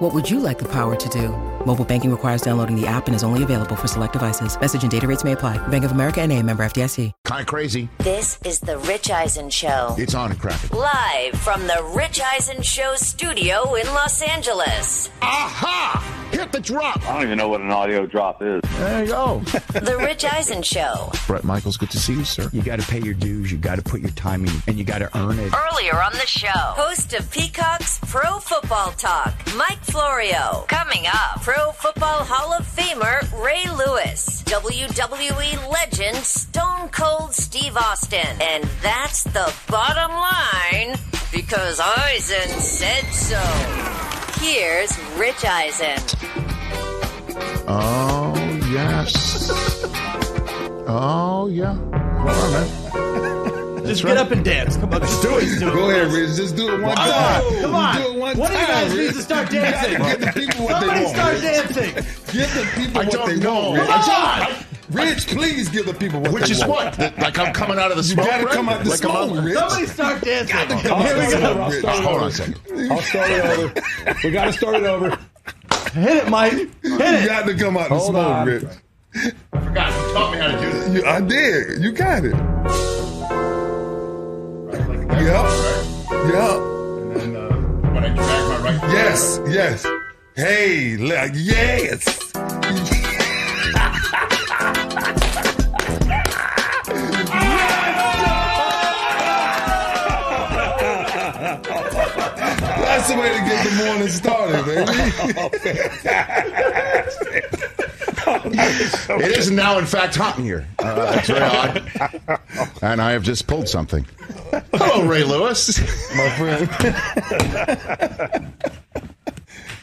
What would you like the power to do? Mobile banking requires downloading the app and is only available for select devices. Message and data rates may apply. Bank of America N.A. member FDIC. Kind of crazy. This is The Rich Eisen Show. It's on and cracking. Live from The Rich Eisen Show studio in Los Angeles. Aha! Hit the drop. I don't even know what an audio drop is. There you go. The Rich Eisen Show. Brett Michaels, good to see you, sir. You got to pay your dues. You got to put your time in, and you got to earn it. Earlier on the show, host of Peacock's Pro Football Talk, Mike Florio. Coming up, Pro Football Hall of Famer Ray Lewis, WWE legend Stone Cold Steve Austin, and that's the bottom line because Eisen said so. Here's Rich Eisen. Oh yes. Oh yeah. All right. Just right. Get up and dance. Come on, just do it. Go ahead, Rich. Just do it one time. Oh, come on. Do it one one time, of you guys needs to start dancing. Get the people what somebody they want. Start dancing. Give the people what they want. Rich. Come on. Rich, please give the people what they want. Which is what? Like I'm coming out of the smoke? You got to come out of the smoke, Rich. Somebody start dancing. Here we go. Hold on a second. I'll start it over. We got to start it over. Hit it, Mike. Hit it. You got to come out of the smoke, Rich. I forgot. You taught me how to do this. I did. You got it. Right, like that. Yep. And then when I drag my right foot. Yes. Hey, yes. That's the way to get the morning started, baby. It is now, in fact, hot in here. It's very odd. And I have just pulled something. Hello, Ray Lewis. My friend.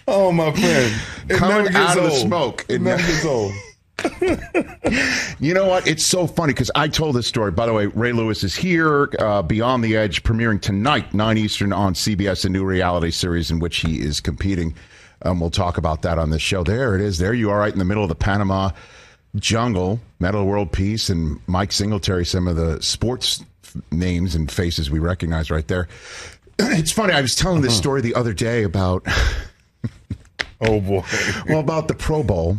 Oh, my friend. It coming out of the smoke. It never gets old. You know what? It's so funny because I told this story. By the way, Ray Lewis is here. Beyond the Edge premiering tonight, 9 Eastern on CBS, a new reality series in which he is competing. We'll talk about that on this show. There it is. There you are right in the middle of the Panama jungle. Meta World Peace and Mike Singletary, some of the sports names and faces we recognize right there. It's funny. I was telling this story the other day about... Oh, boy. Well, about the Pro Bowl.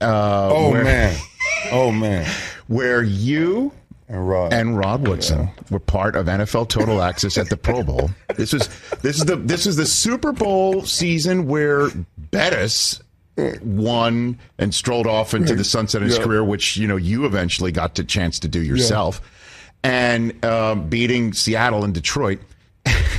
Oh, man. Where you and Rod Woodson were part of NFL Total Access at the Pro Bowl. This is the Super Bowl season where Bettis won and strolled off into the sunset of his career, which you eventually got the chance to do yourself, and beating Seattle and Detroit.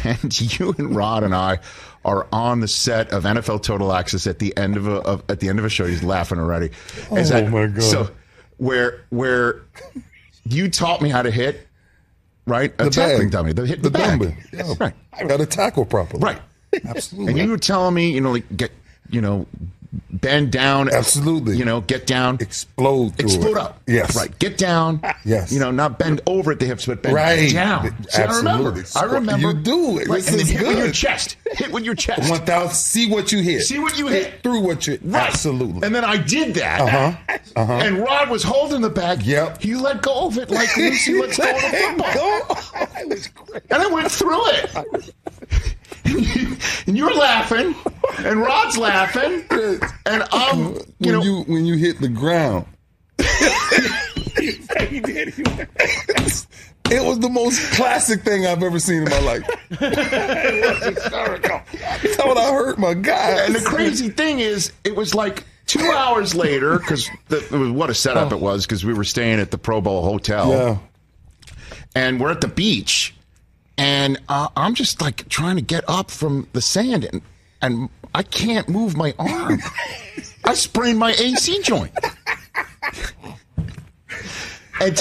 And you and Rod and I are on the set of NFL Total Access at the end of a show. He's laughing already. My God! So where you taught me how to hit a tackling dummy, the bag. Yeah. Right. I got to tackle properly. Right. Absolutely. And you were telling me, bend down. Absolutely. Get down. Explode up. Yes. Right. Get down. Yes. Not bend over at the hips, but bend down. See, absolutely. I remember. You do it. Right. And then hit with your chest. 1,000. See what you hit. Hit through what you hit. Right. Absolutely. And then I did that. And Rod was holding the bag. Yep. He let go of it like Lucy lets go of the football. I was great. And I went through it. And you're laughing, and Rod's laughing, and I'm, when you hit the ground, it was the most classic thing I've ever seen in my life. It was hysterical. That's how I hurt my guy. And the crazy thing is, it was like 2 hours later, because what a setup it was, because we were staying at the Pro Bowl hotel, and we're at the beach. And I'm just like trying to get up from the sand, and I can't move my arm. I sprained my AC joint. And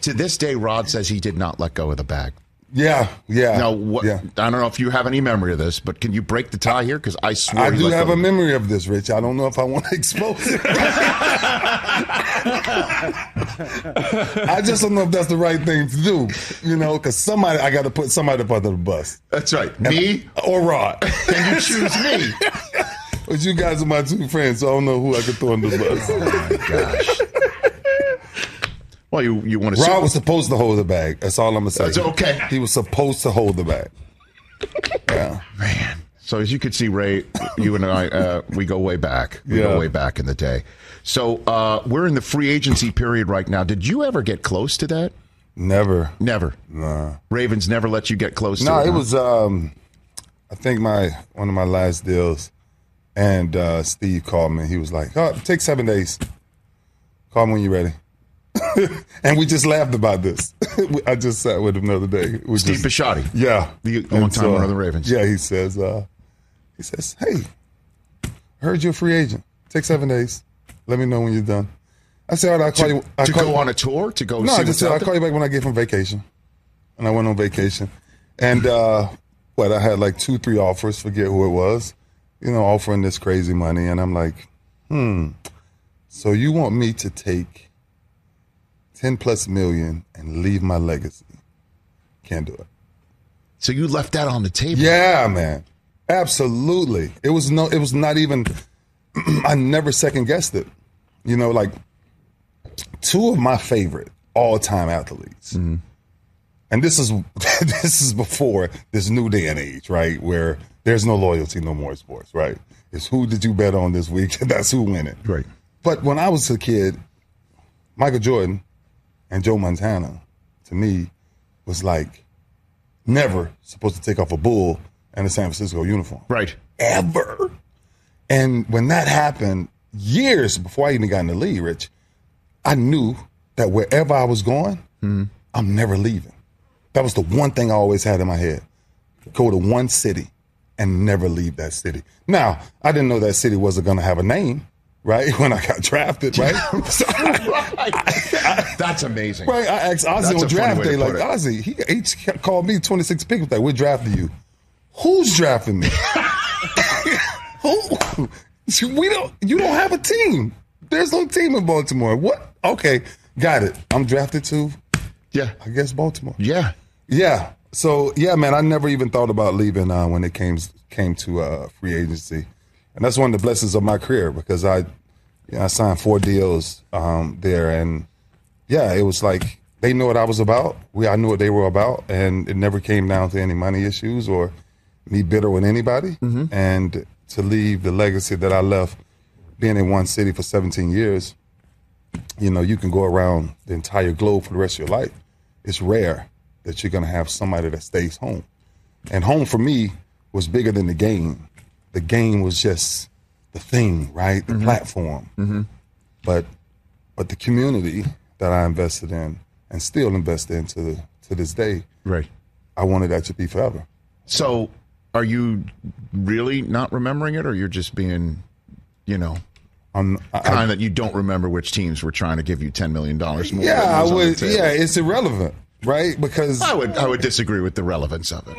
to this day, Rod says he did not let go of the bag. Yeah. Now, I don't know if you have any memory of this, but can you break the tie here? Because I swear I do have a memory of this, Rich. I don't know if I want to expose it. I just don't know if that's the right thing to do, you know, because I got to put somebody up under the bus. That's right. Me or Rod. Then you choose me. But you guys are my two friends, so I don't know who I could throw under the bus. Oh, my gosh. Well, you want to. Rod was supposed to hold the bag. That's all I'm gonna say. That's okay. He was supposed to hold the bag. Yeah, man. So as you could see, Ray, you and I, we go way back. We go way back in the day. So we're in the free agency period right now. Did you ever get close to that? Never. Nah. Ravens never let you get close. No, it was. I think one of my last deals, and Steve called me. He was like, "Oh, take 7 days. Call me when you're ready." And we just laughed about this. I just sat with him the other day. Steve Bisciotti. Yeah. The long-time runner of the Ravens. Yeah, he says, hey, heard you're a free agent. Take 7 days. Let me know when you're done. I said, all right, I'll call you. I'll to call go you. On a tour? To go no, see I just said, I'll call you back when I get from vacation. And I went on vacation. And, I had like 2-3 offers, forget who it was, you know, offering this crazy money. And I'm like, so you want me to take 10+ million and leave my legacy? Can't do it. So you left that on the table. Yeah, man. Absolutely. It was not even, I never second guessed it. You know, like two of my favorite all-time athletes. Mm-hmm. And this is before this new day and age, right? Where there's no loyalty no more in sports, right? It's who did you bet on this week? That's who win it. Right. But when I was a kid, Michael Jordan and Joe Montana, to me, was like never supposed to take off a bull and a San Francisco uniform. Right. Ever. And when that happened, years before I even got in the league, Rich, I knew that wherever I was going, I'm never leaving. That was the one thing I always had in my head. Go to one city and never leave that city. Now, I didn't know that city wasn't going to have a name. Right when I got drafted, right? So that's amazing. Right, I asked Ozzie on draft day, like, Ozzie, he called me 26 picks, like, we're drafting you. Who's drafting me? Who? You don't have a team. There's no team in Baltimore. What? Okay, got it. I'm drafted to, I guess Baltimore. Yeah, yeah. So yeah, man, I never even thought about leaving when it came to free agency. And that's one of the blessings of my career because I signed 4 deals there. And, it was like they knew what I was about. I knew what they were about. And it never came down to any money issues or me bitter with anybody. Mm-hmm. And to leave the legacy that I left being in one city for 17 years, you know, you can go around the entire globe for the rest of your life. It's rare that you're going to have somebody that stays home. And home for me was bigger than the game. The game was just the thing, right? The platform. Mm-hmm. But the community that I invested in and still invest in to this day, right? I wanted that to be forever. So are you really not remembering it, or you're just being, you know, kind that you don't remember which teams were trying to give you $10 million more? Yeah, I would. Yeah, it's irrelevant. Right, because I would disagree with the relevance of it.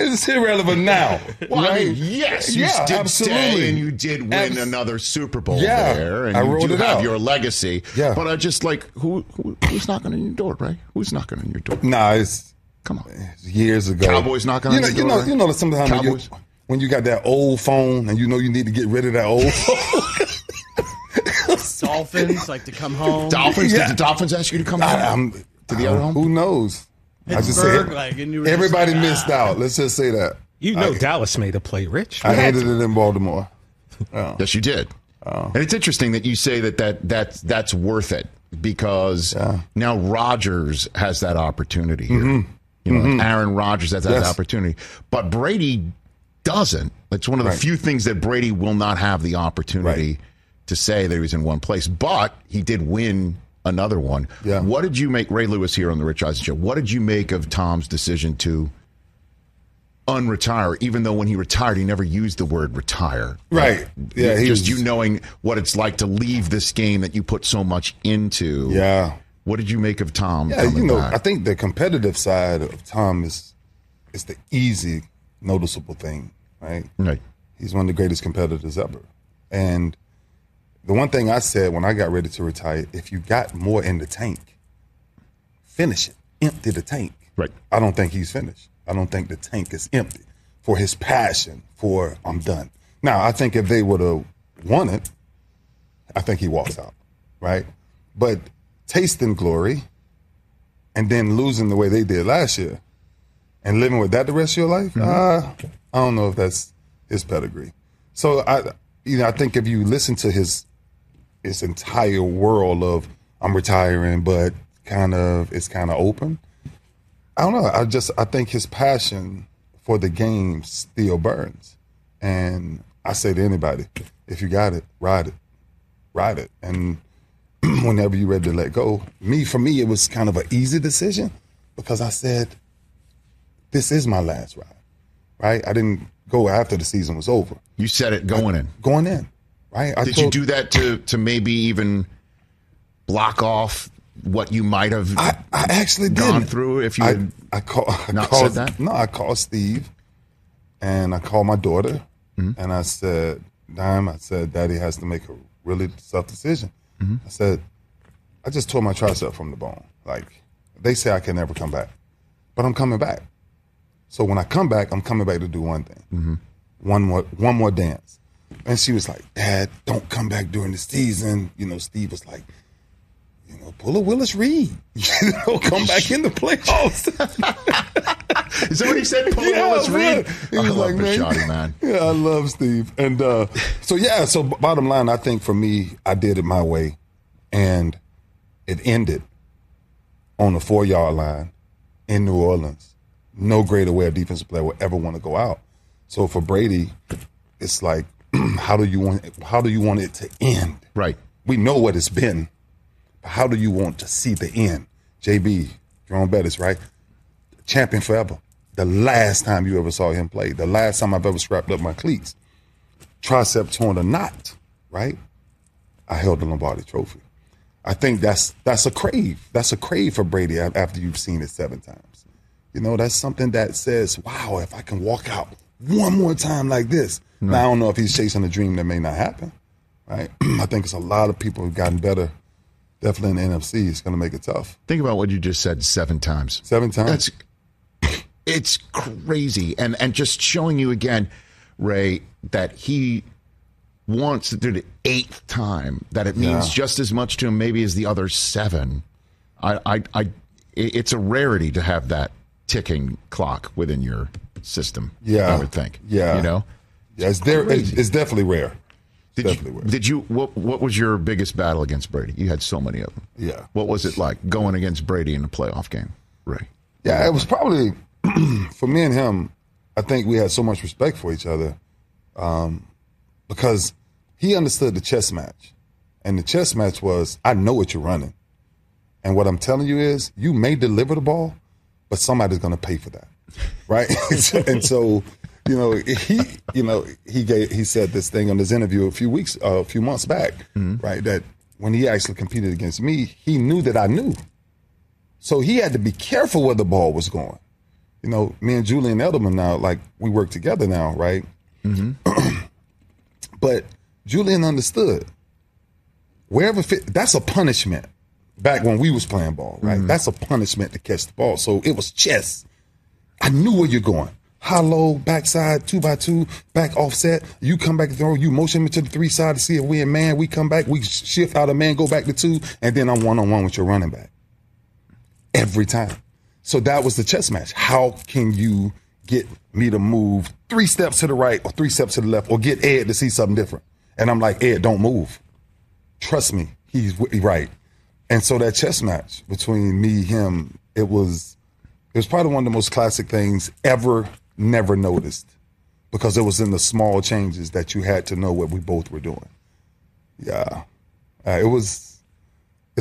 It's irrelevant now. Well, right? I mean, yes, you did stay and you did win another Super Bowl there, and you do have your legacy. Yeah. But I just like who's knocking on your door, right? Who's knocking on your door? Nah, it's come on. It's years ago, Cowboys knocking on your door. You know, sometimes when you got that old phone and you know you need to get rid of that old phone. Dolphins like to come home. Dolphins? Did the Dolphins ask you to come home? To the other home? Who knows? Pittsburgh, I just said everybody missed out. Let's just say that. You know, Dallas made a play, Rich. I hated it in Baltimore. Oh. Yes, you did. Oh. And it's interesting that you say that's worth it because now Rodgers has that opportunity here. Mm-hmm. You know, like Aaron Rodgers has that opportunity, but Brady doesn't. It's one of the few things that Brady will not have the opportunity. Right. To say that he was in one place, but he did win another one. Yeah. What did you make, Ray Lewis here on the Rich Eisen Show, what did you make of Tom's decision to unretire, even though when he retired, he never used the word retire? Right. Yeah. Just you knowing what it's like to leave this game that you put so much into. Yeah. What did you make of Tom? Yeah, you know, back? I think the competitive side of Tom is the easy, noticeable thing, right? Right. He's one of the greatest competitors ever. And the one thing I said when I got ready to retire, if you got more in the tank, finish it. Empty the tank. Right. I don't think he's finished. I don't think the tank is empty for his passion for I'm done. Now, I think if they would have won it, I think he walks out, right? But tasting glory and then losing the way they did last year and living with that the rest of your life, I don't know if that's his pedigree. So, I think if you listen to his entire world of I'm retiring, but it's kind of open, I don't know. I think his passion for the game still burns. And I say to anybody, if you got it, ride it. Ride it. And whenever you're ready to let go, for me, it was kind of an easy decision because I said, this is my last ride, right? I didn't go after the season was over. You said it going in. Going in, right? Did you do that to maybe even block off what you might have gone through if you had not said that? No, I called Steve and I called my daughter. Mm-hmm. And I said, Dime, Daddy has to make a really tough decision. Mm-hmm. I said, I just tore my tricep from the bone. Like, they say I can never come back, but I'm coming back. So when I come back, I'm coming back to do one thing, mm-hmm. one more dance. And she was like, Dad, don't come back during the season. You know, Steve was like, pull a Willis Reed. Come back in the playoffs. Is that what he said? Pull a Willis Reed. I love Bisciotti, man. Yeah, I love Steve. And so bottom line, I think for me, I did it my way. And it ended on the 4-yard line in New Orleans. No greater way a defensive player would ever want to go out. So for Brady, it's like, how do you want it to end? Right. We know what it's been. How do you want to see the end? JB, Jerome Bettis, right? Champion forever. The last time you ever saw him play. The last time I've ever strapped up my cleats. Tricep torn or not, right? I held the Lombardi trophy. I think that's a crave. That's a crave for Brady after you've seen it 7 times. That's something that says, wow, if I can walk out one more time like this. No. Now, I don't know if he's chasing a dream that may not happen, right? I think it's a lot of people who've gotten better. Definitely in the NFC, it's going to make it tough. Think about what you just said 7 times. 7 times? It's crazy. And just showing you again, Ray, that he wants to do the 8th time, that it means just as much to him maybe as the other 7. It's a rarity to have that ticking clock within your system, I would think. Yeah. Yeah, it's definitely rare. What was your biggest battle against Brady? You had so many of them. Yeah. What was it like going against Brady in a playoff game, Ray? Yeah, it was probably, for me and him, I think we had so much respect for each other because he understood the chess match. And the chess match was, I know what you're running. And what I'm telling you is, you may deliver the ball, but somebody's going to pay for that, right? And so... he said this thing on his interview a few months back, mm-hmm. right? That when he actually competed against me, he knew that I knew. So he had to be careful where the ball was going. Me and Julian Edelman now, we work together now, right? Mm-hmm. But Julian understood. That's a punishment. Back when we was playing ball, right? Mm-hmm. That's a punishment to catch the ball. So it was chess. I knew where you're going. High low, backside, 2x2, back offset. You come back to throw. You motion me to the 3 side to see if we in man. We come back. We shift out of man, go back to 2, and then I'm 1-on-1 with your running back. Every time. So that was the chess match. How can you get me to move 3 steps to the right or 3 steps to the left or get Ed to see something different? And I'm like, Ed, don't move. Trust me, he's right. And so that chess match between me and him, it was probably one of the most classic things ever never noticed because it was in the small changes that you had to know what we both were doing. Yeah. It's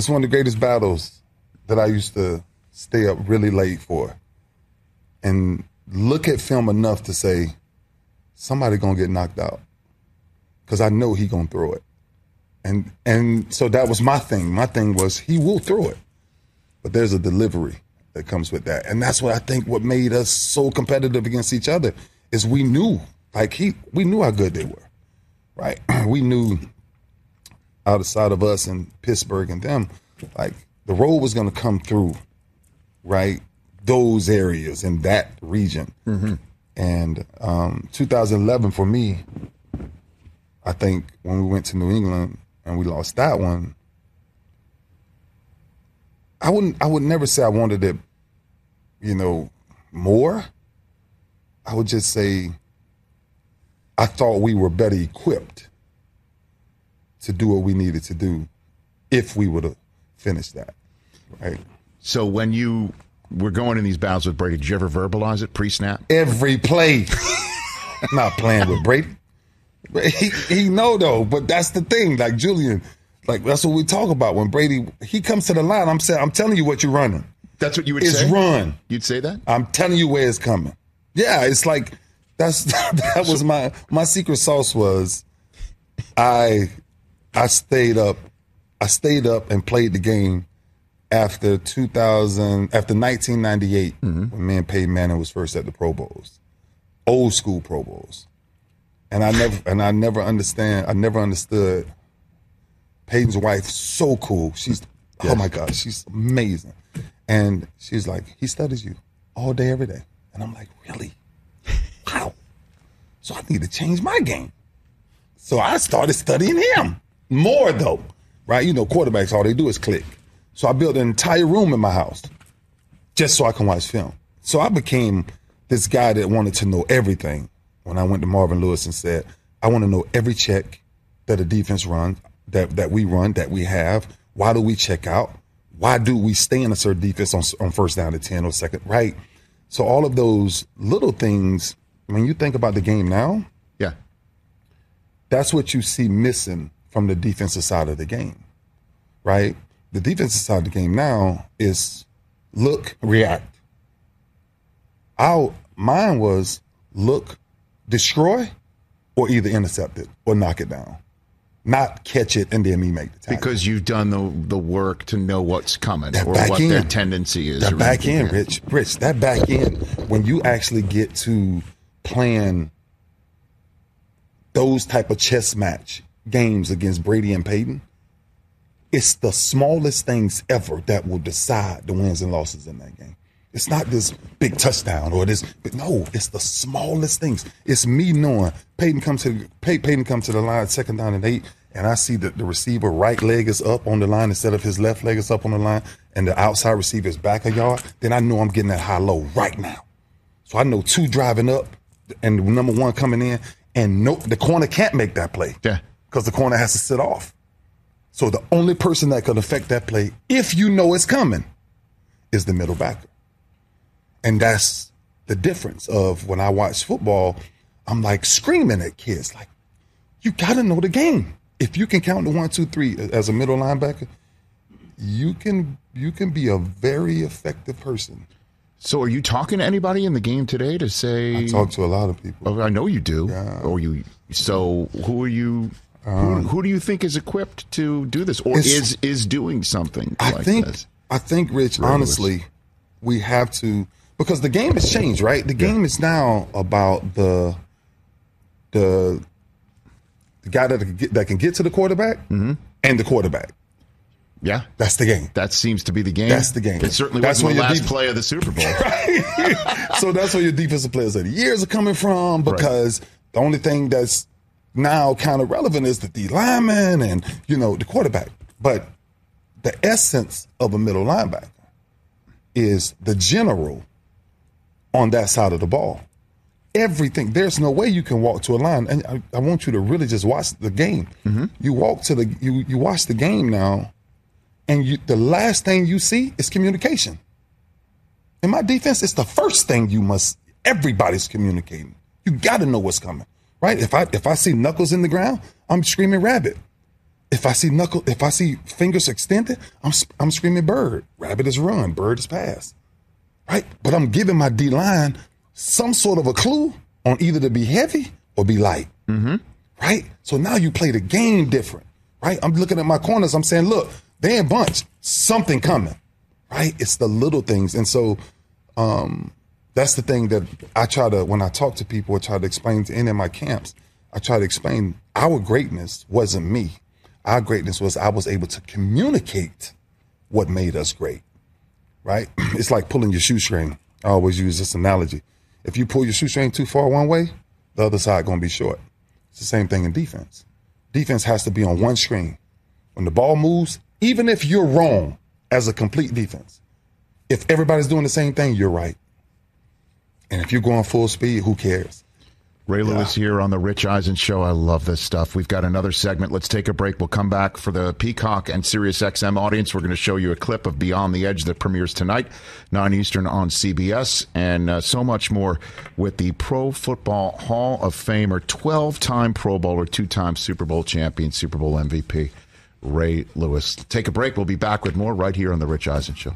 one of the greatest battles that I used to stay up really late for and look at film enough to say, somebody gonna get knocked out because I know he gonna throw it. And so that was my thing. My thing was he will throw it. But there's a delivery that comes with that. And that's what I think what made us so competitive against each other is we knew, like we knew how good they were, right? We knew outside of us and Pittsburgh and them, like the road was going to come through, right? Those areas in that region. Mm-hmm. And 2011 for me, I think when we went to New England and we lost that one, I would never say I wanted it, you know, more. I would just say I thought we were better equipped to do what we needed to do if we would have finished that. Right. So when you were going in these battles with Brady, did you ever verbalize it pre-snap? Every play. I'm not playing with Brady. But he know though, but that's the thing. Like Julian, like that's what we talk about when Brady comes to the line. I'm saying, I'm telling you what you're running. That's what you would say. It's run. You'd say that? I'm telling you where it's coming. Yeah, it's like that was my secret sauce was I stayed up and played the game after 1998 mm-hmm. when me and Peyton Manning was first at the Pro Bowls, old school Pro Bowls. And I never understood. Peyton's wife, so cool. She's, oh my God, she's amazing. And she's like, he studies you all day, every day. And I'm like, really? Wow. So I need to change my game. So I started studying him more though, right? You know, quarterbacks, all they do is click. So I built an entire room in my house just so I can watch film. So I became this guy that wanted to know everything. When I went to Marvin Lewis and said, I want to know every check that a defense runs, that we run, that we have. Why do we check out? Why do we stay in a certain defense on first down to 10 or second, right? So all of those little things, when you think about the game now, yeah, that's what you see missing from the defensive side of the game, right? The defensive side of the game now is look, react. Mine was look, destroy, or either intercept it or knock it down. Not catch it and then me make the tackle. Because you've done the work to know what's coming or what their tendency is. That back end, Rich, that back end, when you actually get to plan those type of chess match games against Brady and Peyton, it's the smallest things ever that will decide the wins and losses in that game. It's not this big touchdown or this. But no, it's the smallest things. It's me knowing Peyton comes to the line, second down and 8, and I see that the receiver right leg is up on the line instead of his left leg is up on the line, and the outside receiver is back a yard. Then I know I'm getting that high low right now. So I know two driving up and number one coming in, and no, the corner can't make that play because the corner has to sit off. So the only person that could affect that play, if you know it's coming, is the middle backer. And that's the difference of when I watch football, I'm like screaming at kids, like, you got to know the game. If you can count to 1, 2, 3 as a middle linebacker, you can be a very effective person. So are you talking to anybody in the game today to say? I talk to a lot of people. Oh, I know you do. Yeah. So who are you? Who do you think is equipped to do this or is doing something like this? I think, Rich, honestly, we have to. Because the game has changed, right? The game is now about the guy that can get to the quarterback mm-hmm. and the quarterback. Yeah, that's the game. That seems to be the game. That's the game. It certainly wasn't the last play of the Super Bowl. Right? So that's where your defensive players of the years are coming from. Because the only thing that's now kind of relevant is the D lineman and you know the quarterback. But the essence of a middle linebacker is the general. On that side of the ball. Everything. There's no way you can walk to a line. And I want you to really just watch the game. Mm-hmm. You walk to the you watch the game now, and the last thing you see is communication. In my defense, it's the first thing you must. Everybody's communicating. You got to know what's coming, right? If I see knuckles in the ground, I'm screaming rabbit. If I see fingers extended, I'm screaming bird. Rabbit is run. Bird is pass. Right? But I'm giving my D-line some sort of a clue on either to be heavy or be light. Mm-hmm. Right? So now you play the game different. Right? I'm looking at my corners. I'm saying, look, they in bunch. Something coming. right? It's the little things. And so that's the thing that I try to, when I talk to people, I try to explain to any of my camps, I try to explain our greatness wasn't me. Our greatness was I was able to communicate what made us great, right? It's like pulling your shoestring. I always use this analogy. If you pull your shoestring too far one way, the other side going to be short. It's the same thing in defense. Defense has to be on one screen. When the ball moves, even if you're wrong as a complete defense, if everybody's doing the same thing, you're right. And if you're going full speed, who cares? Ray Lewis here on the Rich Eisen Show. I love this stuff. We've got another segment. Let's take a break. We'll come back for the Peacock and SiriusXM audience. We're going to show you a clip of Beyond the Edge that premieres tonight, 9 Eastern on CBS, and so much more with the Pro Football Hall of Famer, 12-time Pro Bowler, 2-time Super Bowl champion, Super Bowl MVP, Ray Lewis. Take a break. We'll be back with more right here on the Rich Eisen Show.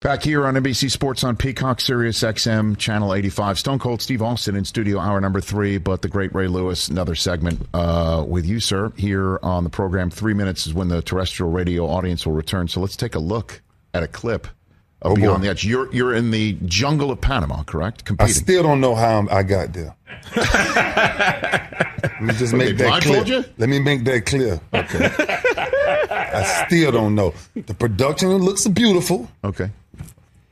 Back here on NBC Sports on Peacock, SiriusXM, Channel 85. Stone Cold Steve Austin in studio, hour number 3, but the great Ray Lewis, another segment with you, sir, here on the program. 3 minutes is when the terrestrial radio audience will return, so let's take a look at a clip of Beyond the Edge. You're in the jungle of Panama, correct? Competing. I still don't know how I got there. Let me just make that clear. Let me make that clear. Okay. I still don't know. The production looks beautiful. Okay.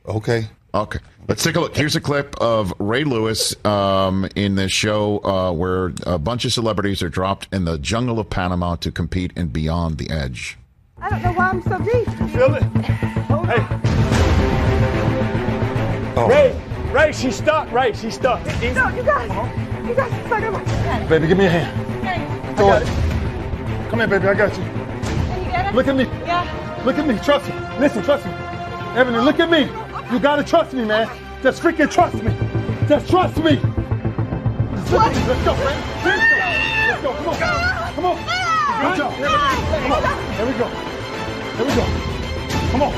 Let's take a look. Here's a clip of Ray Lewis in this show where a bunch of celebrities are dropped in the jungle of Panama to compete in Beyond the Edge. I don't know why I'm so deep. Feel it? Hold on. Oh. Ray, she's stuck. Ray, she's stuck. No, you guys. Uh-huh. You guys are stuck. Everybody. Baby, give me a hand. Hey. Throw it. Come here, baby. I got you. You got it? Look at me. Yeah. Look at me. Trust me. Listen, trust me. Evan, look at me. You gotta trust me, man. Just freaking trust me. Just trust me. What? Let's go, man. Let's go. Come on. Come on. Good job. Come on. There we go. There we go. Come on.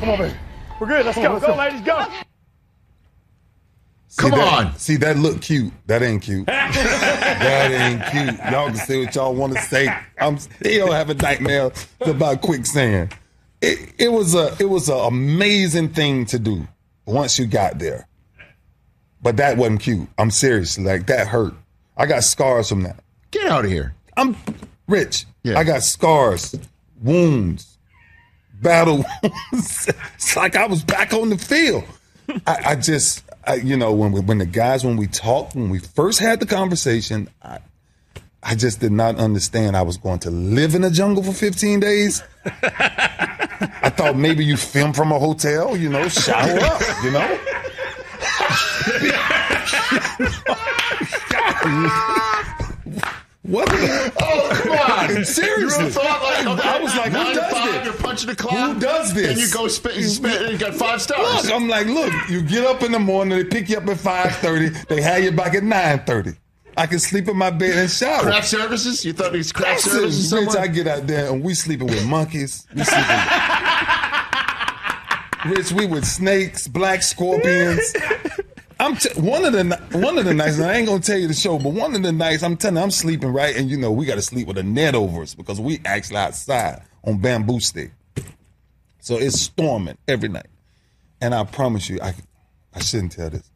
Come on, baby. We're good. Let's go. Go, ladies. Go. Come on. See, that look cute. That ain't cute. That ain't cute. Y'all can say what y'all want to say. I'm still having nightmares about quicksand. It was an amazing thing to do once you got there. But that wasn't cute. I'm serious. Like, that hurt. I got scars from that. Get out of here. I'm Rich. Yeah. I got scars, wounds, battle. It's like I was back on the field. I just, you know, when we talked, when we first had the conversation, I just did not understand I was going to live in a jungle for 15 days. I thought maybe you film from a hotel, you know, shower up, you know. What? Oh, come on. Seriously. You thought, like, I was like, who does this? You're punching the clock. Who does this? And you go spit, and you got 5 stars. Look, I'm like, look, you get up in the morning, they pick you up at 5:30, they have you back at 9:30. I can sleep in my bed and shower. Craft services? You thought these craft services? Rich, I get out there and we sleeping with monkeys. We sleeping with... Rich, we with snakes, black scorpions. One of the nights, and I ain't gonna tell you the show, but one of the nights, I'm telling you, I'm sleeping, right? And you know, we gotta sleep with a net over us because we actually outside on bamboo stick. So it's storming every night. And I promise you, I shouldn't tell this.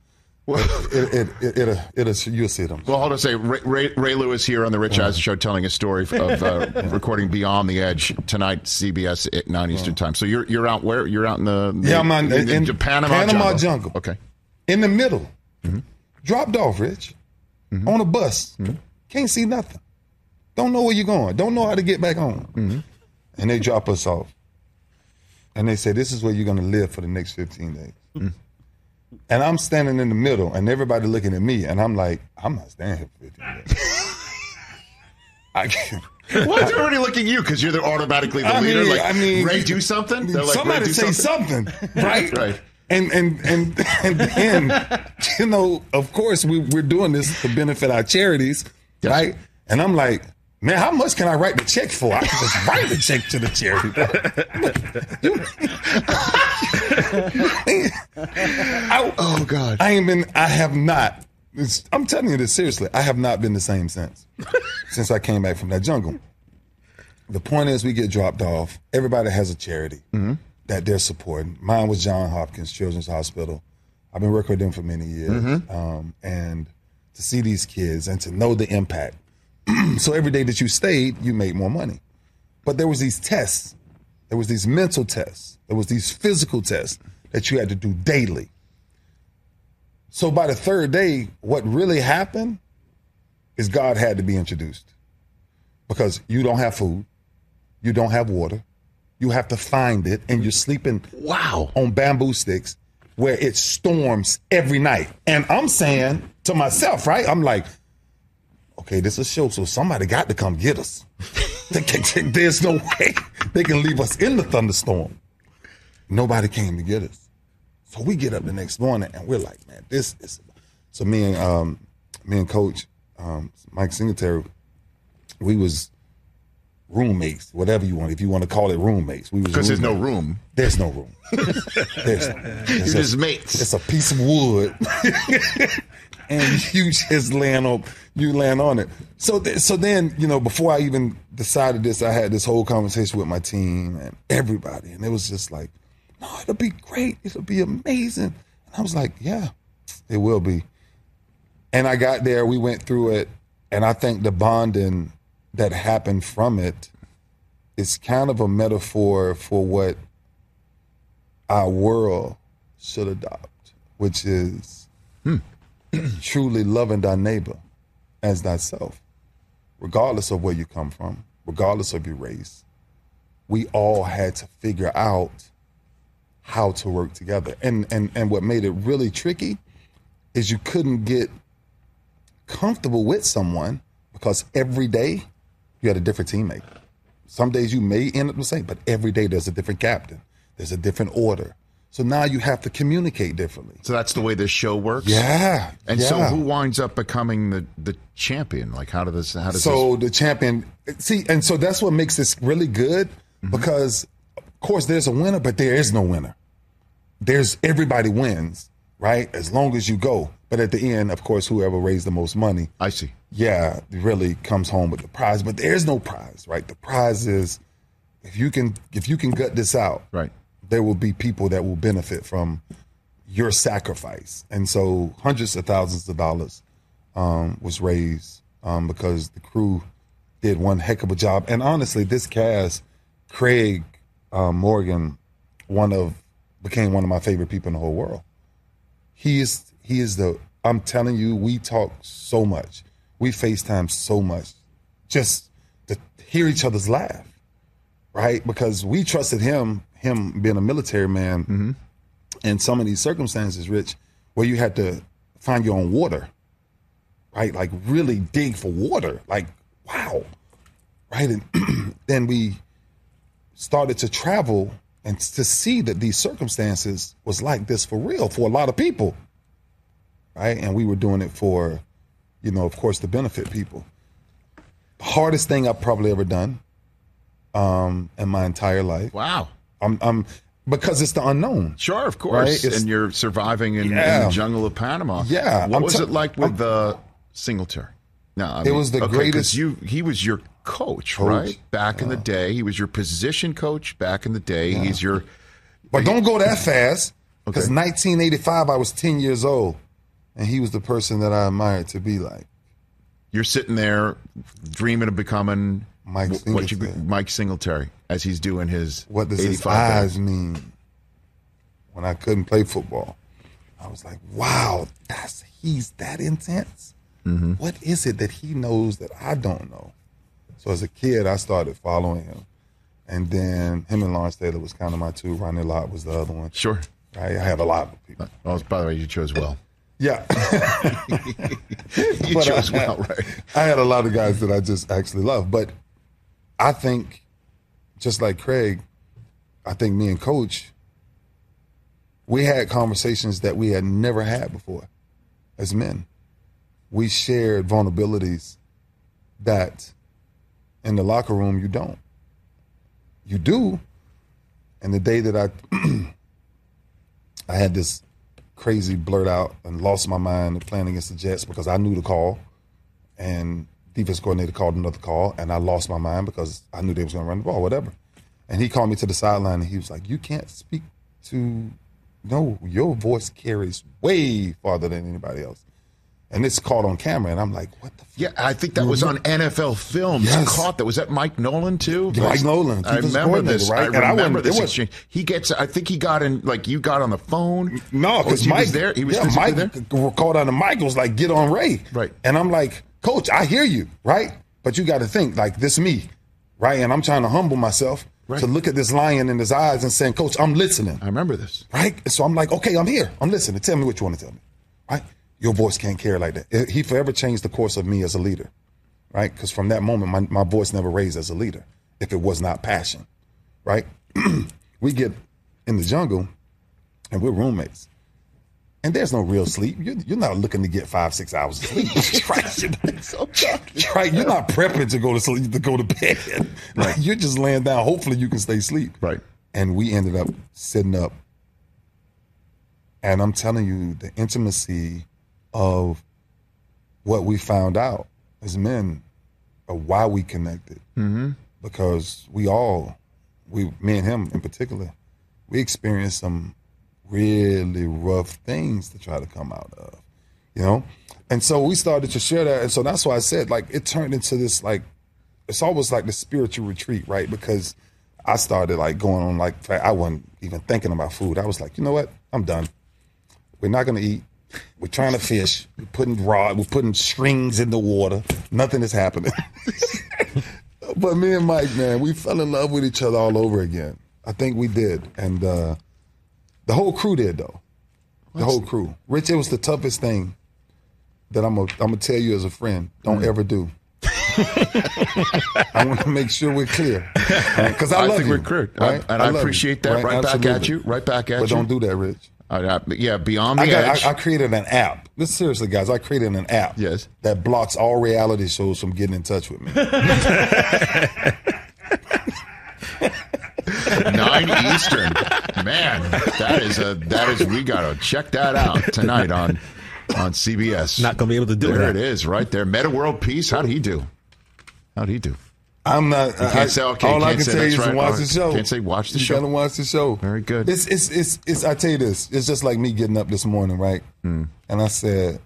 Well, you'll see them. Well, hold on a second. Ray Lewis here on the Rich Eisen Show telling a story of recording Beyond the Edge tonight, CBS at 9 Eastern time. So you're out where? You're out in the yeah, I'm in Panama jungle. Okay. In the middle. Mm-hmm. Dropped off, Rich. Mm-hmm. On a bus. Mm-hmm. Can't see nothing. Don't know where you're going. Don't know how to get back home. Mm-hmm. And they drop us off. And they say, this is where you're going to live for the next 15 days. Mm-hmm. And I'm standing in the middle, and everybody looking at me, and I'm like, I'm not standing here for 15 days. I can't. Well, they're already looking at you because you're automatically the leader. Ray, do something. They're like, somebody say something, right? Right. And then, you know, of course, we're doing this to benefit our charities, right? And I'm like, man, how much can I write the check for? I can just write the check to the charity. Oh God! I have not. I'm telling you this seriously. I have not been the same since I came back from that jungle. The point is, we get dropped off. Everybody has a charity mm-hmm. that they're supporting. Mine was Johns Hopkins Children's Hospital. I've been working with them for many years, mm-hmm. And to see these kids and to know the impact. So every day that you stayed, you made more money. But there was these tests. There was these mental tests. There was these physical tests that you had to do daily. So by the third day, what really happened is God had to be introduced. Because you don't have food. You don't have water. You have to find it. And you're sleeping on bamboo sticks where it storms every night. And I'm saying to myself, right? I'm like, okay, this is a show, so somebody got to come get us. There's no way they can leave us in the thunderstorm. Nobody came to get us. So we get up the next morning, and we're like, man, this is... So me and Coach Mike Singletary, we was roommates, whatever you want, if you want to call it roommates. Because there's no room. There's no room. You're just mates. It's a piece of wood. And you just land on it. So then, you know, before I even decided this, I had this whole conversation with my team and everybody. And it was just like, no, it'll be great. It'll be amazing. And I was like, yeah, it will be. And I got there. We went through it. And I think the bonding that happened from it is kind of a metaphor for what our world should adopt, which is... truly loving thy neighbor as thyself, regardless of where you come from, regardless of your race. We all had to figure out how to work together. And what made it really tricky is you couldn't get comfortable with someone because every day you had a different teammate. Some days you may end up the same, but every day there's a different captain. There's a different order. So now you have to communicate differently. So that's the way this show works? Yeah. And so who winds up becoming the champion? Like, how does this... the champion... See, and so that's what makes this really good mm-hmm. because, of course, there's a winner, but there is no winner. Everybody wins, right, as long as you go. But at the end, of course, whoever raised the most money... I see. Yeah, really comes home with the prize. But there is no prize, right? The prize is if you can gut this out... Right. There will be people that will benefit from your sacrifice. And so hundreds of thousands of dollars was raised because the crew did one heck of a job. And honestly, this cast, Craig, Morgan became one of my favorite people in the whole world. He is I'm telling you, we talk so much. We FaceTime so much just to hear each other's laugh, right? Because we trusted him being a military man in some of these circumstances, Rich, where you had to find your own water, right? Like really dig for water, like, wow, right? And then we started to travel and to see that these circumstances was like this for real for a lot of people, right? And we were doing it for, you know, of course, to benefit people. The hardest thing I've probably ever done in my entire life. Wow. Because it's the unknown. Sure, of course. Right? And you're surviving in the jungle of Panama. Yeah. What was it like with Singletary? No, I mean, it was the greatest. He was your coach, right? Back in the day. He was your position coach back in the day. Yeah. He's your. But don't go that fast, because 1985, I was 10 years old. And he was the person that I admired to be like. You're sitting there dreaming of becoming Mike Singletary as he's doing his 85. What does his eyes mean? When I couldn't play football, I was like, wow, he's that intense? Mm-hmm. What is it that he knows that I don't know? So as a kid, I started following him. And then him and Lawrence Taylor was kind of my two. Ronnie Lott was the other one. Sure. I had a lot of people. Oh, by the way, you chose well. Yeah. You chose well, right? I had a lot of guys that I just actually love. But I think, just like Craig, I think me and Coach, we had conversations that we had never had before as men. We shared vulnerabilities that in the locker room you don't. You do. And the day that I had this crazy blurt out and lost my mind playing against the Jets because I knew the call and defense coordinator called another call and I lost my mind because I knew they was going to run the ball, whatever. And he called me to the sideline and he was like, you can't speak to, no, your voice carries way farther than anybody else. And it's caught on camera, and I'm like, what the fuck? Yeah, I think that was on NFL Films. Yes. Caught that. Was that Mike Nolan, too? Mike Nolan. I remember this. Right? I remember this exchange. He gets, I think he got in, like, you got on the phone. No, because Mike was there. He was there. Mike called out, and Mike was like, get on Ray. Right. And I'm like, Coach, I hear you, right? But you got to think, like, this me, right? And I'm trying to humble myself to look at this lion in his eyes and saying, Coach, I'm listening. I remember this. Right? So I'm like, okay, I'm here. I'm listening. Tell me what you want to tell me, right? Your voice can't carry like that. He forever changed the course of me as a leader, right? Because from that moment, my voice never raised as a leader if it was not passion, right? We get in the jungle, and we're roommates. And there's no real sleep. You're not looking to get 5-6 hours of sleep. Right? You're not prepping to go to sleep, to go to bed. Right. Like, you're just laying down. Hopefully, you can stay asleep. Right. And we ended up sitting up. And I'm telling you, the intimacy of what we found out as men, of why we connected. Mm-hmm. Because me and him in particular, we experienced some really rough things to try to come out of, you know? And so we started to share that. And so that's why I said, like, it turned into this, like, it's almost like the spiritual retreat, right? Because I started, like, going on, like, I wasn't even thinking about food. I was like, you know what? I'm done. We're not going to eat. We're trying to fish. We're putting rod. We're putting strings in the water. Nothing is happening. But me and Mike, man, we fell in love with each other all over again. I think we did. And the whole crew did, though. The whole crew. Rich, it was the toughest thing that I'm going to tell you as a friend. Don't ever do. I want to make sure we're clear. Because I love you. I think we're clear. Right? And I appreciate that. Right back at you. Right back at you. But don't do that, Rich. Yeah, Beyond the Edge. I created an app. Seriously, guys, I created an app that blocks all reality shows from getting in touch with me. 9 Eastern. Man, that is we gotta check that out tonight on CBS. Not gonna be able to do it. There it is, right there. Meta World Peace. How'd he do? I'm not. You can't say, okay, all I can tell you is watch the show. Can't say watch the show. You gotta watch the show. Very good. It's. I tell you this. It's just like me getting up this morning, right? Mm. And I said,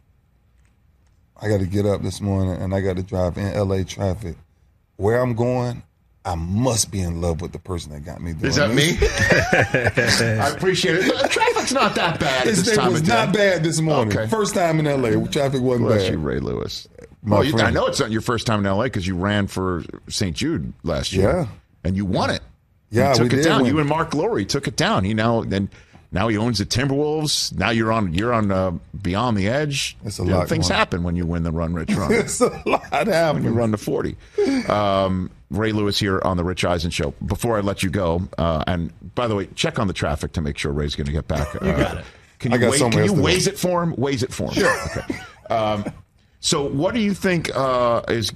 I got to get up this morning, and I got to drive in LA traffic. Where I'm going, I must be in love with the person that got me doing this. Is that this. Me? I appreciate it. Traffic's not that bad this time of day. It was not bad this morning. Okay. First time in L.A. Traffic wasn't bad. Bless you, Ray Lewis. Well, I know it's not your first time in L.A. because you ran for St. Jude last year. Yeah. And you won it. Yeah, we did. You took it down. You and Mark Lowry took it down. Now he owns the Timberwolves. Now you're on Beyond the Edge. That's a lot. Things happen when you win the Run Rich Run. It's a lot happens. When you run to 40. Ray Lewis here on the Rich Eisen Show. Before I let you go, and by the way, check on the traffic to make sure Ray's going to get back. You got it. Can you waze it for him? Waze it for him. Sure. Okay. So what do you think is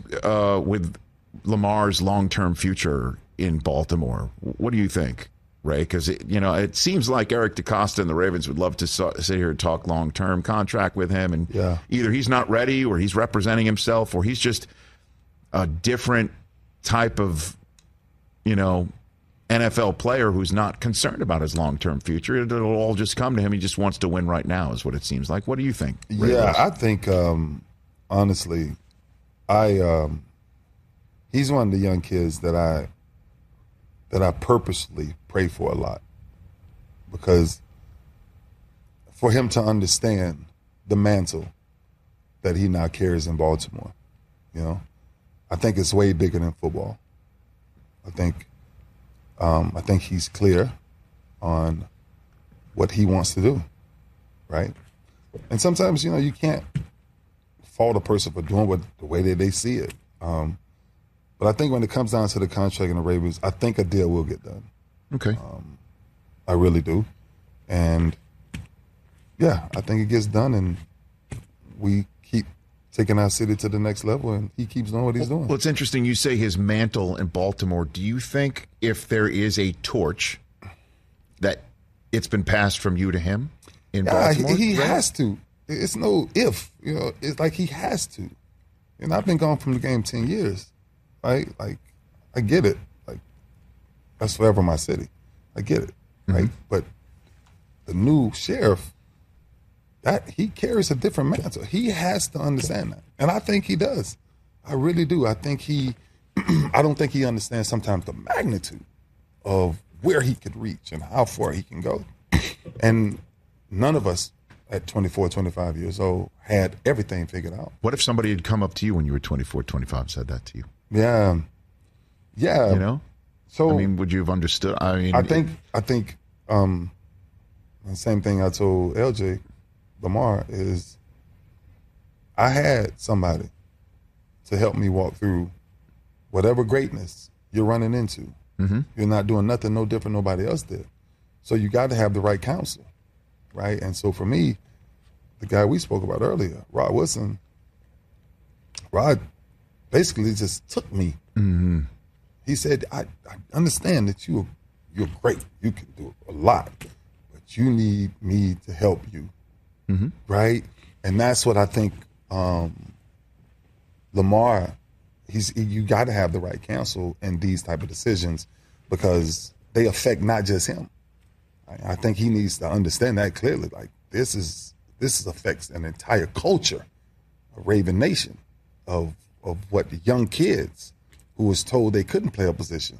with Lamar's long-term future in Baltimore? What do you think? Ray, because it seems like Eric DaCosta and the Ravens would love to sit here and talk long-term contract with him, and either he's not ready, or he's representing himself, or he's just a different type of NFL player who's not concerned about his long-term future. It'll all just come to him. He just wants to win right now, is what it seems like. What do you think, Ray? Yeah, I think honestly, I he's one of the young kids that I purposely pray for a lot, because for him to understand the mantle that he now carries in Baltimore, I think it's way bigger than football. I think he's clear on what he wants to do, right? And sometimes, you can't fault a person for doing what the way that they see it. But I think when it comes down to the contract and the Ravens, I think a deal will get done. Okay. I really do. And, I think it gets done, and we keep taking our city to the next level, and he keeps doing what he's doing. Well, it's interesting you say his mantle in Baltimore. Do you think if there is a torch that it's been passed from you to him in Baltimore? He has to. It's no if. It's like he has to. And I've been gone from the game 10 years. Right? Like, I get it. Like, that's forever my city. I get it. Right? Mm-hmm. But the new sheriff, he carries a different mantle. He has to understand that. And I think he does. I really do. I think I don't think he understands sometimes the magnitude of where he could reach and how far he can go. And none of us at 24, 25 years old had everything figured out. What if somebody had come up to you when you were 24, 25 and said that to you? Yeah. So I mean, would you have understood? I mean, I think the same thing I told LJ Lamar is I had somebody to help me walk through whatever greatness you're running into. Mm-hmm. You're not doing nothing no different nobody else did. So you got to have the right counsel, right? And so for me, the guy we spoke about earlier, Rod Woodson, basically just took me. Mm-hmm. He said, I understand that you're great. You can do a lot, but you need me to help you, mm-hmm. right? And that's what I think Lamar, you got to have the right counsel in these type of decisions because they affect not just him. I think he needs to understand that clearly. Like, this affects an entire culture, a Raven Nation of what the young kids who was told they couldn't play a position,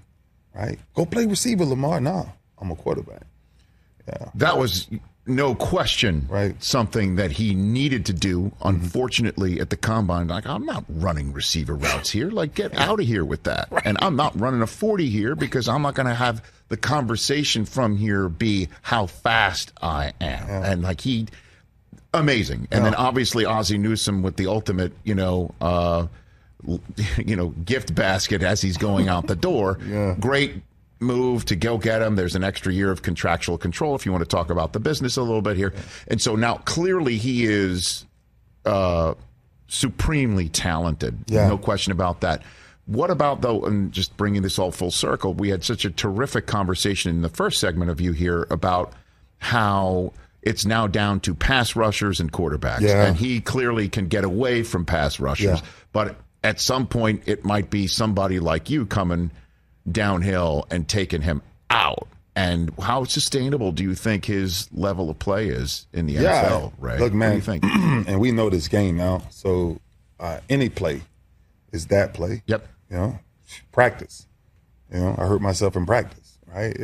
right? Go play receiver, Lamar. Nah, I'm a quarterback. Yeah. That was no question something that he needed to do, unfortunately, mm-hmm. at the combine. Like, I'm not running receiver routes here. Like, get out of here with that. Right. And I'm not running a 40 here because I'm not going to have the conversation from here be how fast I am. Yeah. And, like, he – amazing. And then, obviously, Ozzie Newsome with the ultimate, gift basket as he's going out the door. Yeah. Great move to go get him. There's an extra year of contractual control if you want to talk about the business a little bit here. Yeah. And so now clearly he is supremely talented. Yeah. No question about that. What about, though, and just bringing this all full circle, we had such a terrific conversation in the first segment of you here about how it's now down to pass rushers and quarterbacks. Yeah. And he clearly can get away from pass rushers. Yeah. But at some point, it might be somebody like you coming downhill and taking him out. And how sustainable do you think his level of play is in the NFL, Ray? Look, man, what do you think? And we know this game now. So any play is that play. Yep. Practice. You know, I hurt myself in practice, right?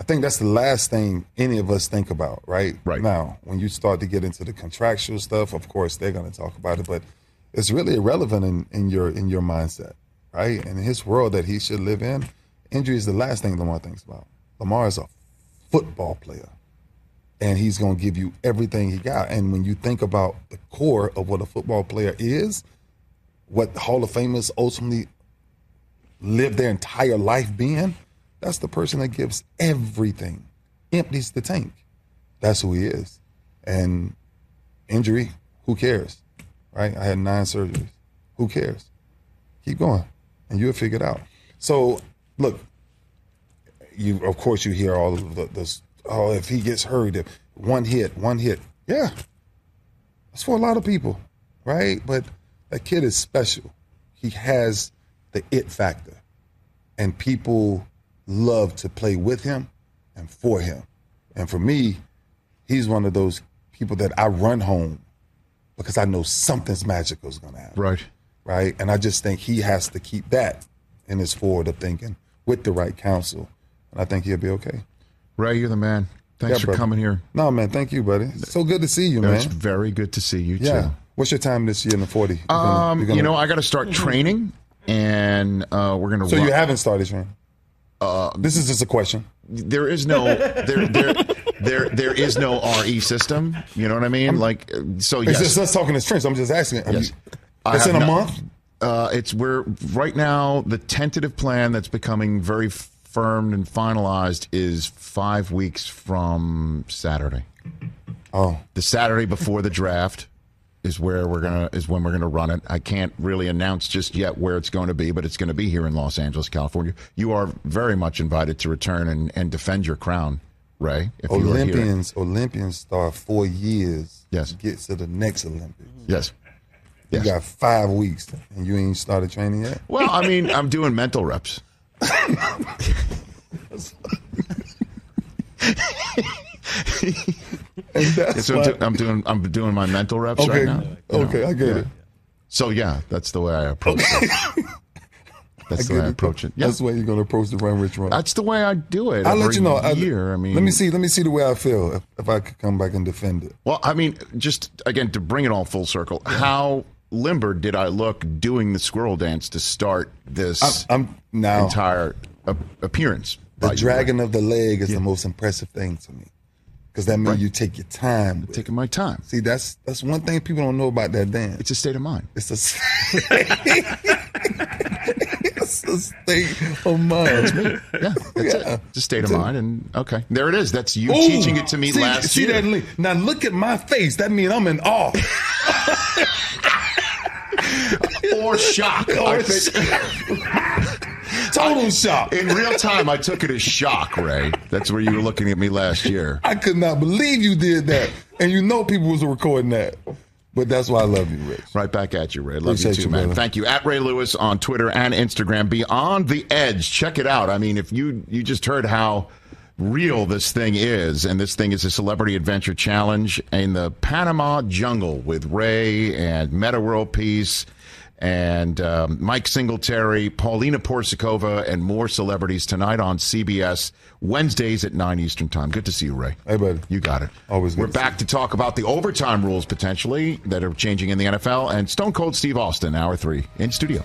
I think that's the last thing any of us think about, right? Right. Now, when you start to get into the contractual stuff, of course, they're going to talk about it, but it's really irrelevant in your mindset, right? And in his world that he should live in, injury is the last thing Lamar thinks about. Lamar is a football player, and he's going to give you everything he got. And when you think about the core of what a football player is, what the Hall of Famers ultimately live their entire life being, that's the person that gives everything, empties the tank. That's who he is. And injury, who cares, right? I had 9 surgeries. Who cares? Keep going, and you'll figure it out. So, look, of course you hear all of this, oh, if he gets hurt, if one hit. Yeah, that's for a lot of people, right? But that kid is special. He has the it factor, and people love to play with him and for him. And for me, he's one of those people that I run home because I know something's magical is going to happen. Right. Right? And I just think he has to keep that in his forward of thinking with the right counsel. And I think he'll be okay. Ray, you're the man. Thanks for coming here. No, man, thank you, buddy. It's so good to see you, man. It's very good to see you, too. What's your time this year in the 40? I got to start training, and we're going to run. So you haven't started training? This is just a question. There is no there is no RE system. You know what I mean? Yes. It's just us talking this trench. I'm just asking. Yes. It's in a month? We're right now, the tentative plan that's becoming very firm and finalized is 5 weeks from Saturday. Oh. The Saturday before the draft is when we're gonna run it. I can't really announce just yet where it's going to be, but it's going to be here in Los Angeles, California. You are very much invited to return and defend your crown, Ray. If Olympians start 4 years. Yes. To get to the next Olympics. Yes. You got 5 weeks and you ain't started training yet. Well, I mean, I'm doing mental reps. I'm doing my mental reps right now. I get it. So that's the way I approach it. That's the way I approach it. That's the way you're gonna approach the Run Rich Run. That's the way I do it. I'll let you know. Let me see the way I feel if I could come back and defend it. Well, I mean, just again to bring it all full circle, how limber did I look doing the squirrel dance to start this entire appearance? The dragging of the leg is the most impressive thing to me. Because that means you take your time. Taking my time. See, that's one thing people don't know about that dance. It's a state of mind. It's a state of mind. That's me. Yeah, that's it. It's a state of mind. And okay, there it is. That's you teaching it to me last year. See that? Now look at my face. That means I'm in awe. Or shock. Total shock. In real time, I took it as shock, Ray. That's where you were looking at me last year. I could not believe you did that. And you know people was recording that. But that's why I love you, Rich. Right back at you, Ray. Love you too, man. Thank you. At Ray Lewis on Twitter and Instagram. Beyond the Edge. Check it out. I mean, if you just heard how real this thing is, and this thing is a celebrity adventure challenge in the Panama jungle with Ray and Meta World Peace and Mike Singletary, Paulina Porsakova, and more celebrities tonight on CBS, Wednesdays at 9 Eastern Time. Good to see you, Ray. Hey, buddy. You got it. Always good. We're back to talk about the overtime rules, potentially, that are changing in the NFL, and Stone Cold Steve Austin, Hour 3, in studio.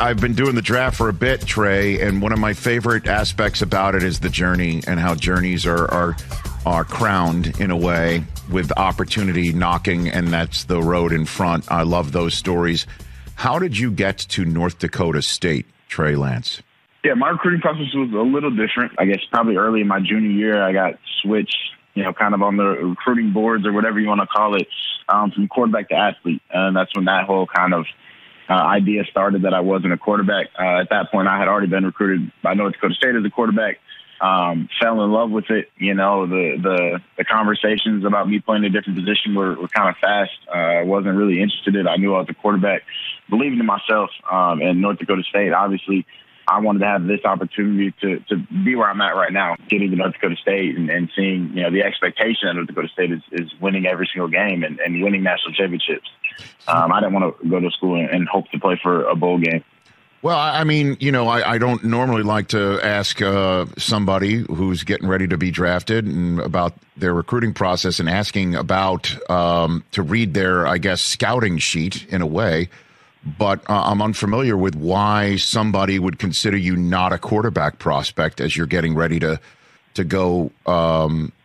I've been doing the draft for a bit, Trey, and one of my favorite aspects about it is the journey and how journeys are crowned in a way with opportunity knocking, and that's the road in front. I love those stories. How did you get to North Dakota State, Trey Lance? Yeah, my recruiting process was a little different. I guess probably early in my junior year, I got switched, kind of on the recruiting boards or whatever you want to call it, from quarterback to athlete. And that's when that whole kind of idea started that I wasn't a quarterback. At that point, I had already been recruited by North Dakota State as a quarterback. Fell in love with it. The conversations about me playing a different position were kind of fast. I wasn't really interested in it. I knew I was a quarterback. Believing in myself and North Dakota State, obviously, I wanted to have this opportunity to be where I'm at right now, getting to North Dakota State and seeing, the expectation at North Dakota State is winning every single game and winning national championships. I didn't want to go to school and hope to play for a bowl game. Well, I mean, I don't normally like to ask somebody who's getting ready to be drafted and about their recruiting process and asking about to read their, I guess, scouting sheet in a way. But I'm unfamiliar with why somebody would consider you not a quarterback prospect as you're getting ready to go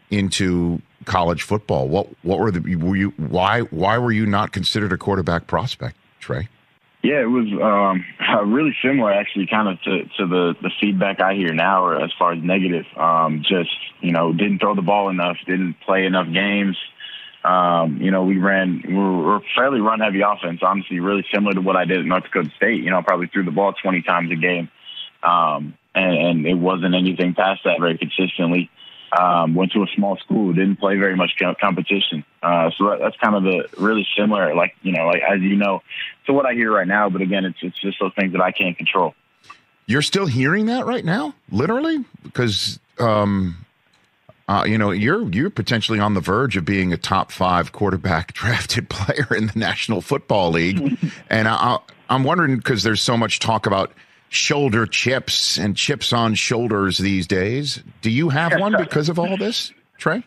into college football. Why were you not considered a quarterback prospect, Trey? Yeah, it was really similar, actually, kind of to the feedback I hear now, or as far as negative. Didn't throw the ball enough, didn't play enough games. We're a fairly run-heavy offense, honestly, really similar to what I did at North Dakota State. I probably threw the ball 20 times a game, and it wasn't anything past that very consistently. Went to a small school, didn't play very much competition. So that's kind of really similar, to what I hear right now. But again, it's just those things that I can't control. You're still hearing that right now, literally? Because, you're potentially on the verge of being a top 5 quarterback drafted player in the National Football League. And I'm wondering, because there's so much talk about shoulder chips and chips on shoulders these days. Do you have one because of all this, Trey?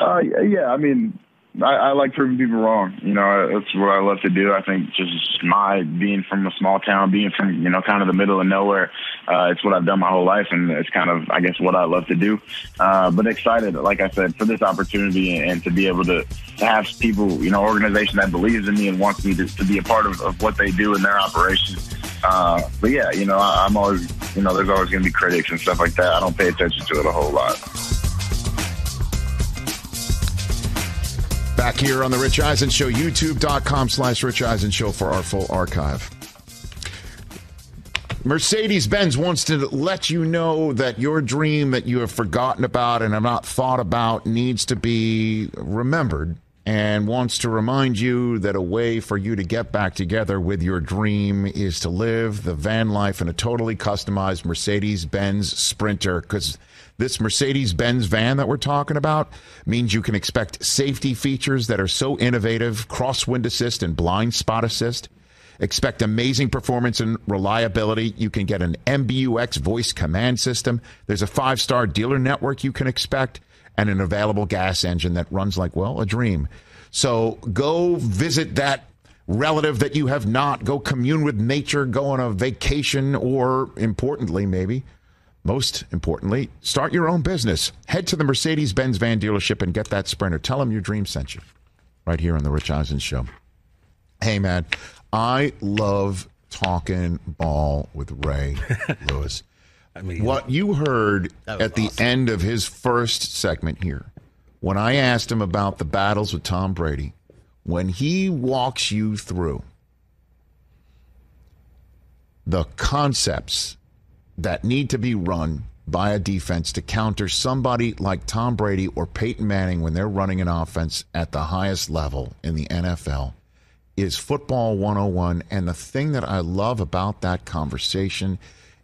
Yeah, I mean, I like proving people wrong. That's what I love to do. I think just my being from a small town, being from, kind of the middle of nowhere, it's what I've done my whole life, and it's kind of, I guess, what I love to do. But excited, like I said, for this opportunity and to be able to have people, organization that believes in me and wants me to be a part of what they do in their operation. But yeah, I'm always, there's always going to be critics and stuff like that. I don't pay attention to it a whole lot. Back here on the Rich Eisen Show, youtube.com/Rich Eisen Show for our full archive. Mercedes-Benz wants to let you know that your dream that you have forgotten about and have not thought about needs to be remembered, and wants to remind you that a way for you to get back together with your dream is to live the van life in a totally customized Mercedes-Benz Sprinter, because this Mercedes-Benz van that we're talking about means you can expect safety features that are so innovative, crosswind assist and blind spot assist. Expect amazing performance and reliability. You can get an MBUX voice command system. There's a 5-star dealer network you can expect, and an available gas engine that runs like, well, a dream. So go visit that relative that you have not. Go commune with nature. Go on a vacation, or importantly, maybe, most importantly, start your own business. Head to the Mercedes-Benz van dealership and get that Sprinter. Tell them your dream sent you. Right here on the Rich Eisen Show. Hey, man, I love talking ball with Ray Lewis. I mean, what you heard at the end of his first segment here, when I asked him about the battles with Tom Brady, when he walks you through the concepts that need to be run by a defense to counter somebody like Tom Brady or Peyton Manning when they're running an offense at the highest level in the NFL, is football 101. And the thing that I love about that conversation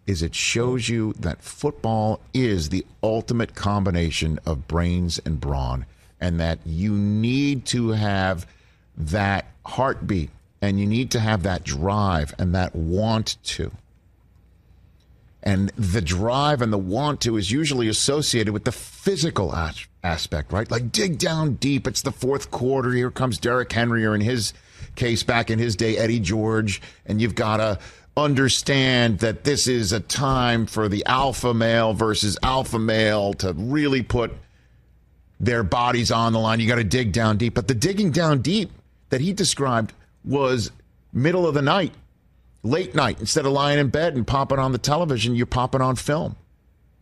is it shows you that football is the ultimate combination of brains and brawn, and that you need to have that heartbeat, and you need to have that drive and that want to. And the drive and the want to is usually associated with the physical aspect, right? Like dig down deep. It's the fourth quarter. Here comes Derrick Henry, or in his case back in his day, Eddie George. And you've got to understand that this is a time for the alpha male versus alpha male to really put their bodies on the line. You got to dig down deep. But the digging down deep that he described was middle of the night. Late night, instead of lying in bed and popping on the television, you're popping on film.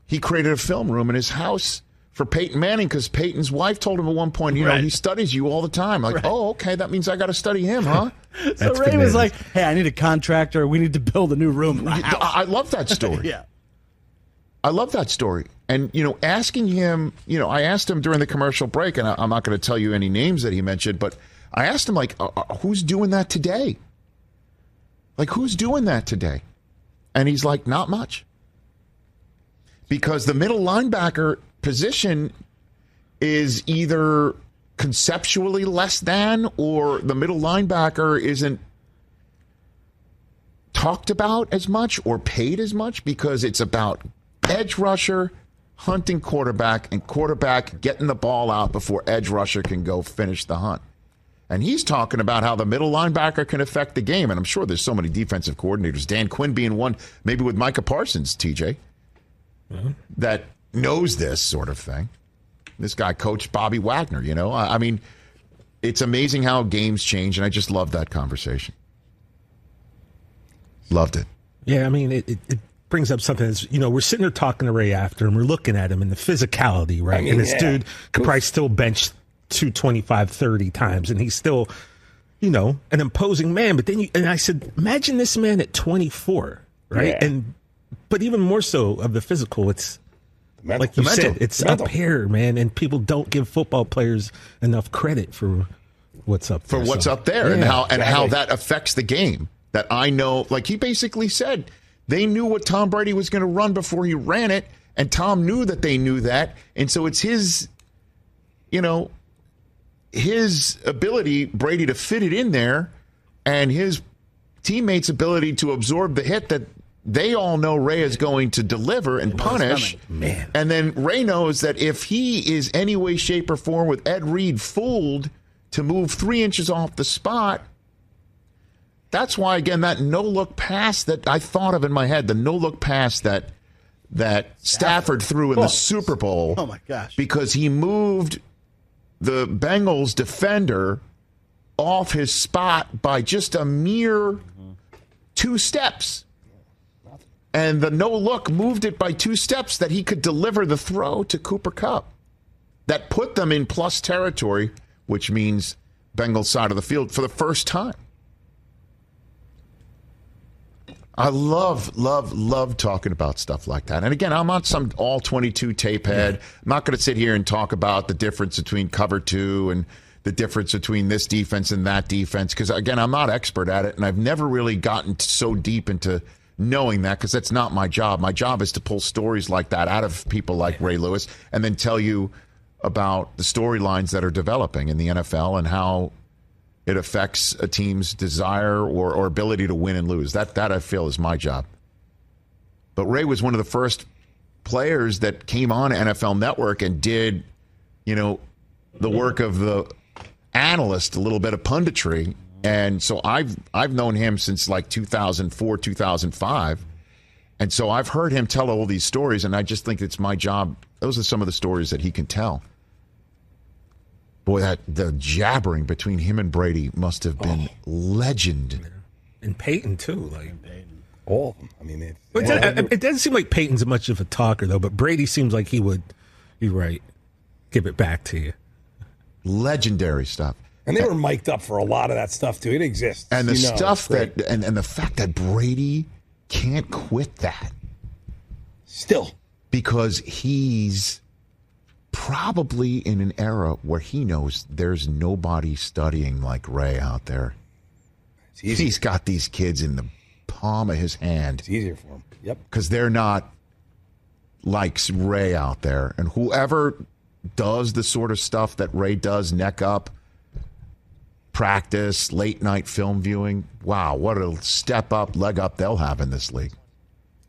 He created a film room in his house for Peyton Manning because Peyton's wife told him at one point, you know, he studies you all the time. Like, oh, okay, that means I got to study him, huh? So Ray was like, hey, I need a contractor. We need to build a new room. I love that story. Yeah. I love that story. And, you know, asking him, you know, I asked him during the commercial break, and I'm not going to tell you any names that he mentioned, but I asked him, like, who's doing that today? Like, who's doing that today? And he's like, not much. Because the middle linebacker position is either conceptually less than, or the middle linebacker isn't talked about as much or paid as much, because it's about edge rusher hunting quarterback and quarterback getting the ball out before edge rusher can go finish the hunt. And he's talking about how the middle linebacker can affect the game. And I'm sure there's so many defensive coordinators, Dan Quinn being one, maybe with Micah Parsons, TJ, that knows this sort of thing. This guy coached Bobby Wagner, you know. I mean, it's amazing how games change, and I just love that conversation. Loved it. Yeah, I mean, it brings up something that's, you know, we're sitting there talking to Ray after, and we're looking at him and the physicality, right? I mean, and this dude could probably still bench 225, 30 times, and he's still, you know, an imposing man. But then I said, imagine this man at 24, right? Yeah. But even more so of the physical, it's mental. Like you said, it's mental. Up here, man, and people don't give football players enough credit for what's up there. For what's up there, and how that affects the game. That I know, like he basically said, they knew what Tom Brady was going to run before he ran it, and Tom knew that they knew that, and so it's his, you know, his ability, Brady, to fit it in there, and his teammates' ability to absorb the hit that they all know Ray is going to deliver and punish. Man. And then Ray knows that if he is any way, shape, or form with Ed Reed fooled to move 3 inches off the spot, that's why, again, that no-look pass that I thought of in my head, the no-look pass that Stafford threw in the Super Bowl. Oh, my gosh. Because he moved the Bengals defender off his spot by just a mere 2 steps. And the no-look moved it by 2 steps that he could deliver the throw to Cooper Kupp. That put them in plus territory, which means Bengals side of the field for the first time. I love, love, love talking about stuff like that. And again, I'm not some all-22 tape head. I'm not going to sit here and talk about the difference between cover two and the difference between this defense and that defense, because, again, I'm not expert at it, and I've never really gotten so deep into knowing that, because that's not my job. My job is to pull stories like that out of people like Ray Lewis and then tell you about the storylines that are developing in the NFL and how it affects a team's desire or ability to win and lose. That I feel is my job. But Ray was one of the first players that came on NFL Network and did, you know, the work of the analyst, a little bit of punditry. And so I've known him since like 2004, 2005. And so I've heard him tell all these stories, and I just think it's my job. Those are some of the stories that he can tell. Boy, the jabbering between him and Brady must have been legend. And Peyton, too. Like all of them. I mean, it doesn't seem like Peyton's much of a talker, though, but Brady seems like he would, you're right, give it back to you. Legendary stuff. And they were mic'd up for a lot of that stuff, too. It exists. And the stuff that, and the fact that Brady can't quit that. Still. Because he's probably in an era where he knows there's nobody studying like Ray out there. He's got these kids in the palm of his hand. It's easier for him. Yep. Because they're not like Ray out there. And whoever does the sort of stuff that Ray does, neck up, practice, late night film viewing, wow, what a step up, leg up they'll have in this league.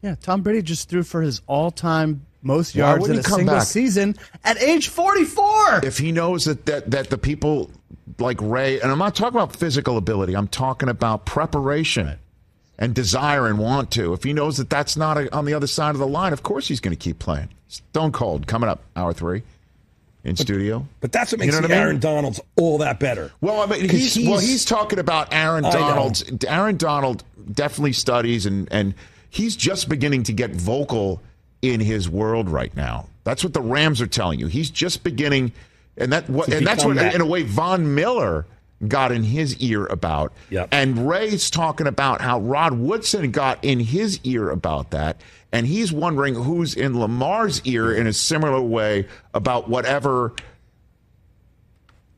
Yeah, Tom Brady just threw for his all-time most yards in a single season at age 44. If he knows that the people like Ray, and I'm not talking about physical ability, I'm talking about preparation and desire and want to. If he knows that that's not on the other side of the line, of course he's going to keep playing. Stone Cold coming up, hour 3 in studio. But that's what makes Aaron Donald's all that better. Well, I mean, he's talking about Aaron Donald. Aaron Donald definitely studies, and he's just beginning to get vocal in his world right now. That's what the Rams are telling you. He's just beginning, and that's what in a way Von Miller got in his ear about. Yep. And Ray's talking about how Rod Woodson got in his ear about that, and he's wondering who's in Lamar's ear in a similar way about whatever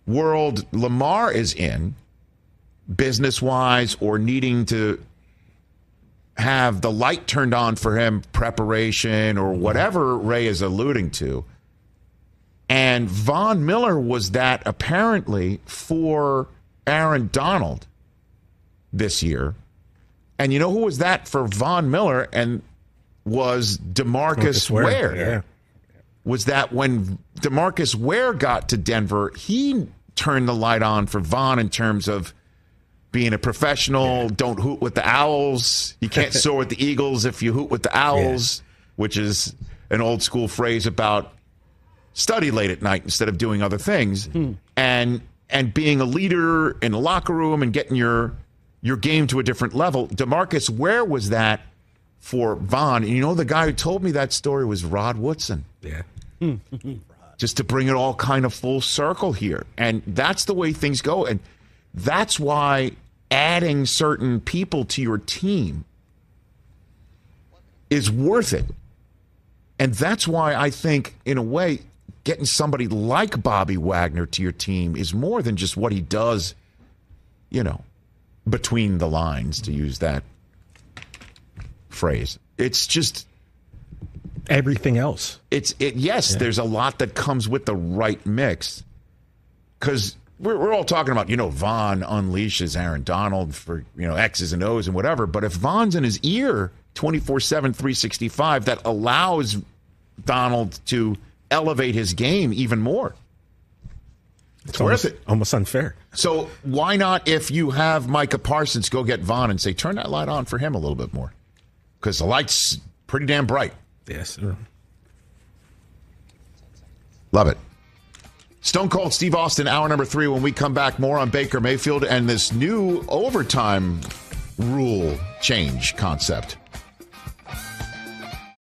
world Lamar is in, business-wise, or needing to have the light turned on for him, preparation, or whatever Ray is alluding to. And Von Miller was that apparently for Aaron Donald this year. And you know who was that for Von Miller and was DeMarcus Ware. Yeah. Was that when DeMarcus Ware got to Denver, he turned the light on for Von in terms of being a professional, don't hoot with the Owls. You can't soar with the Eagles if you hoot with the Owls, which is an old school phrase about study late at night instead of doing other things, and being a leader in the locker room and getting your game to a different level. DeMarcus Ware was that for Von. And you know, the guy who told me that story was Rod Woodson. Yeah. Just to bring it all kind of full circle here. And that's the way things go. And that's why adding certain people to your team is worth it. And that's why I think, in a way, getting somebody like Bobby Wagner to your team is more than just what he does, you know, between the lines, to use that phrase. It's just everything else. There's a lot that comes with the right mix, because we're all talking about, you know, Von unleashes Aaron Donald for, you know, X's and O's and whatever. But if Von's in his ear 24/7, 365, that allows Donald to elevate his game even more. It's worth it. Almost unfair. So why not, if you have Micah Parsons, go get Von and say, turn that light on for him a little bit more, because the light's pretty damn bright. Yes, sir. Love it. Stone Cold Steve Austin, hour number 3. When we come back, more on Baker Mayfield and this new overtime rule change concept.